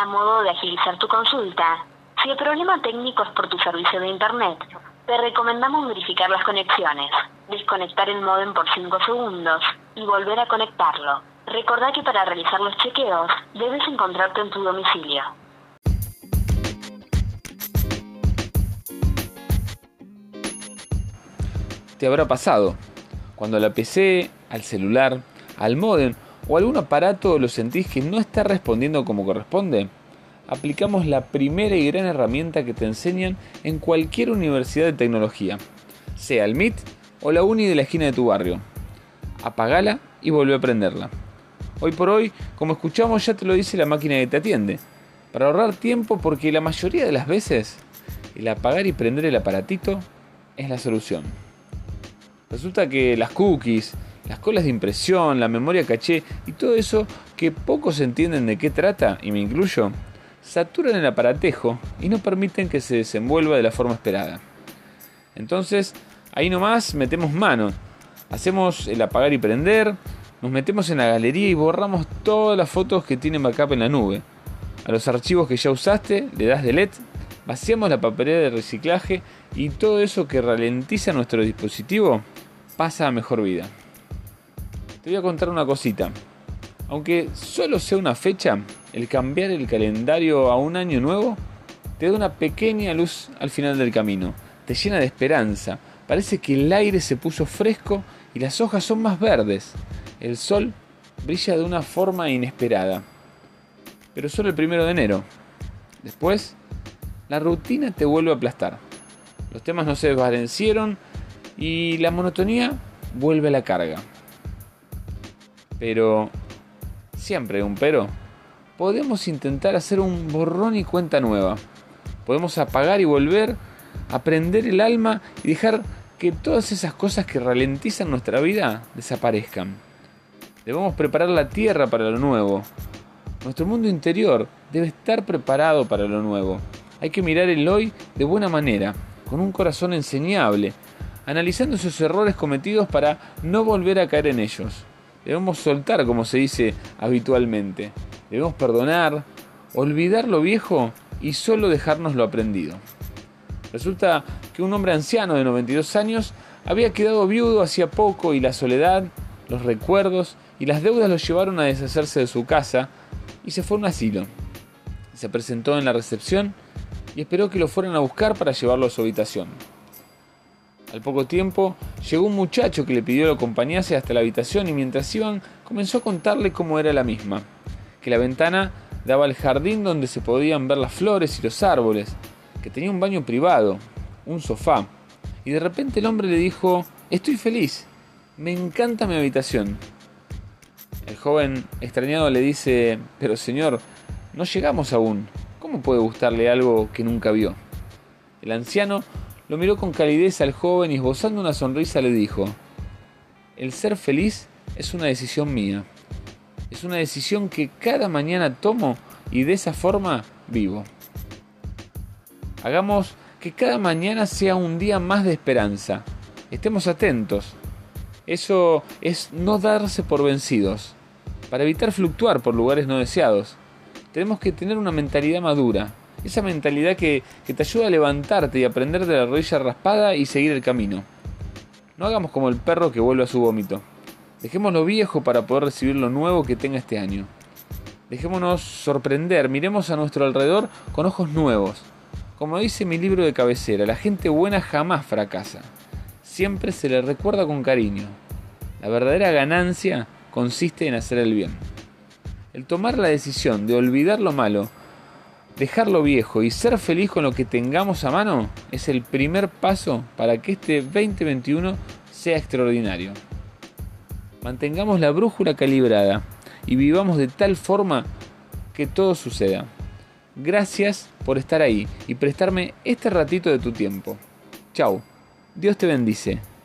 A modo de agilizar tu consulta, si el problema técnico es por tu servicio de Internet, te recomendamos verificar las conexiones, desconectar el módem por 5 segundos y volver a conectarlo. Recordá que para realizar los chequeos debes encontrarte en tu domicilio. Te habrá pasado, cuando a la PC, al celular, al módem o algún aparato lo sentís que no está respondiendo como corresponde, aplicamos la primera y gran herramienta que te enseñan en cualquier universidad de tecnología, sea el MIT o la uni de la esquina de tu barrio. Apagala y volvé a prenderla. Hoy por hoy, como escuchamos, ya te lo dice la máquina que te atiende, para ahorrar tiempo, porque la mayoría de las veces el apagar y prender el aparatito es la solución. Resulta que las cookies, las colas de impresión, la memoria caché y todo eso que pocos entienden de qué trata, y me incluyo, saturan el aparatejo y no permiten que se desenvuelva de la forma esperada. Entonces, ahí nomás metemos mano, hacemos el apagar y prender, nos metemos en la galería y borramos todas las fotos que tienen backup en la nube. A los archivos que ya usaste le das delete, vaciamos la papelera de reciclaje y todo eso que ralentiza nuestro dispositivo pasa a mejor vida. Te voy a contar una cosita. Aunque solo sea una fecha, el cambiar el calendario a un año nuevo te da una pequeña luz al final del camino, te llena de esperanza, parece que el aire se puso fresco y las hojas son más verdes, el sol brilla de una forma inesperada. Pero solo el 1 de enero. Después, la rutina te vuelve a aplastar, los temas no se desvanecieron y la monotonía vuelve a la carga. Pero, siempre un pero, podemos intentar hacer un borrón y cuenta nueva. Podemos apagar y volver, aprender el alma y dejar que todas esas cosas que ralentizan nuestra vida desaparezcan. Debemos preparar la tierra para lo nuevo. Nuestro mundo interior debe estar preparado para lo nuevo. Hay que mirar el hoy de buena manera, con un corazón enseñable, analizando sus errores cometidos para no volver a caer en ellos. Debemos soltar, como se dice habitualmente. Debemos perdonar, olvidar lo viejo y solo dejarnos lo aprendido. Resulta que un hombre anciano de 92 años había quedado viudo hacía poco y la soledad, los recuerdos y las deudas lo llevaron a deshacerse de su casa y se fue a un asilo. Se presentó en la recepción y esperó que lo fueran a buscar para llevarlo a su habitación. Al poco tiempo llegó un muchacho que le pidió que lo acompañase hasta la habitación y mientras iban comenzó a contarle cómo era la misma. Que la ventana daba al jardín donde se podían ver las flores y los árboles, que tenía un baño privado, un sofá, y de repente el hombre le dijo: «Estoy feliz, me encanta mi habitación». El joven, extrañado, le dice: «Pero señor, no llegamos aún, ¿cómo puede gustarle algo que nunca vio?». El anciano lo miró con calidez al joven y esbozando una sonrisa le dijo: «El ser feliz es una decisión mía. Es una decisión que cada mañana tomo y de esa forma vivo». Hagamos que cada mañana sea un día más de esperanza. Estemos atentos. Eso es no darse por vencidos. Para evitar fluctuar por lugares no deseados, tenemos que tener una mentalidad madura. Esa mentalidad que te ayuda a levantarte y aprender de la rodilla raspada y seguir el camino. No hagamos como el perro que vuelve a su vómito. Dejemos lo viejo para poder recibir lo nuevo que tenga este año. Dejémonos sorprender, miremos a nuestro alrededor con ojos nuevos. Como dice mi libro de cabecera, la gente buena jamás fracasa. Siempre se le recuerda con cariño. La verdadera ganancia consiste en hacer el bien. El tomar la decisión de olvidar lo malo, dejar lo viejo y ser feliz con lo que tengamos a mano es el primer paso para que este 2021 sea extraordinario. Mantengamos la brújula calibrada y vivamos de tal forma que todo suceda. Gracias por estar ahí y prestarme este ratito de tu tiempo. Chau, Dios te bendice.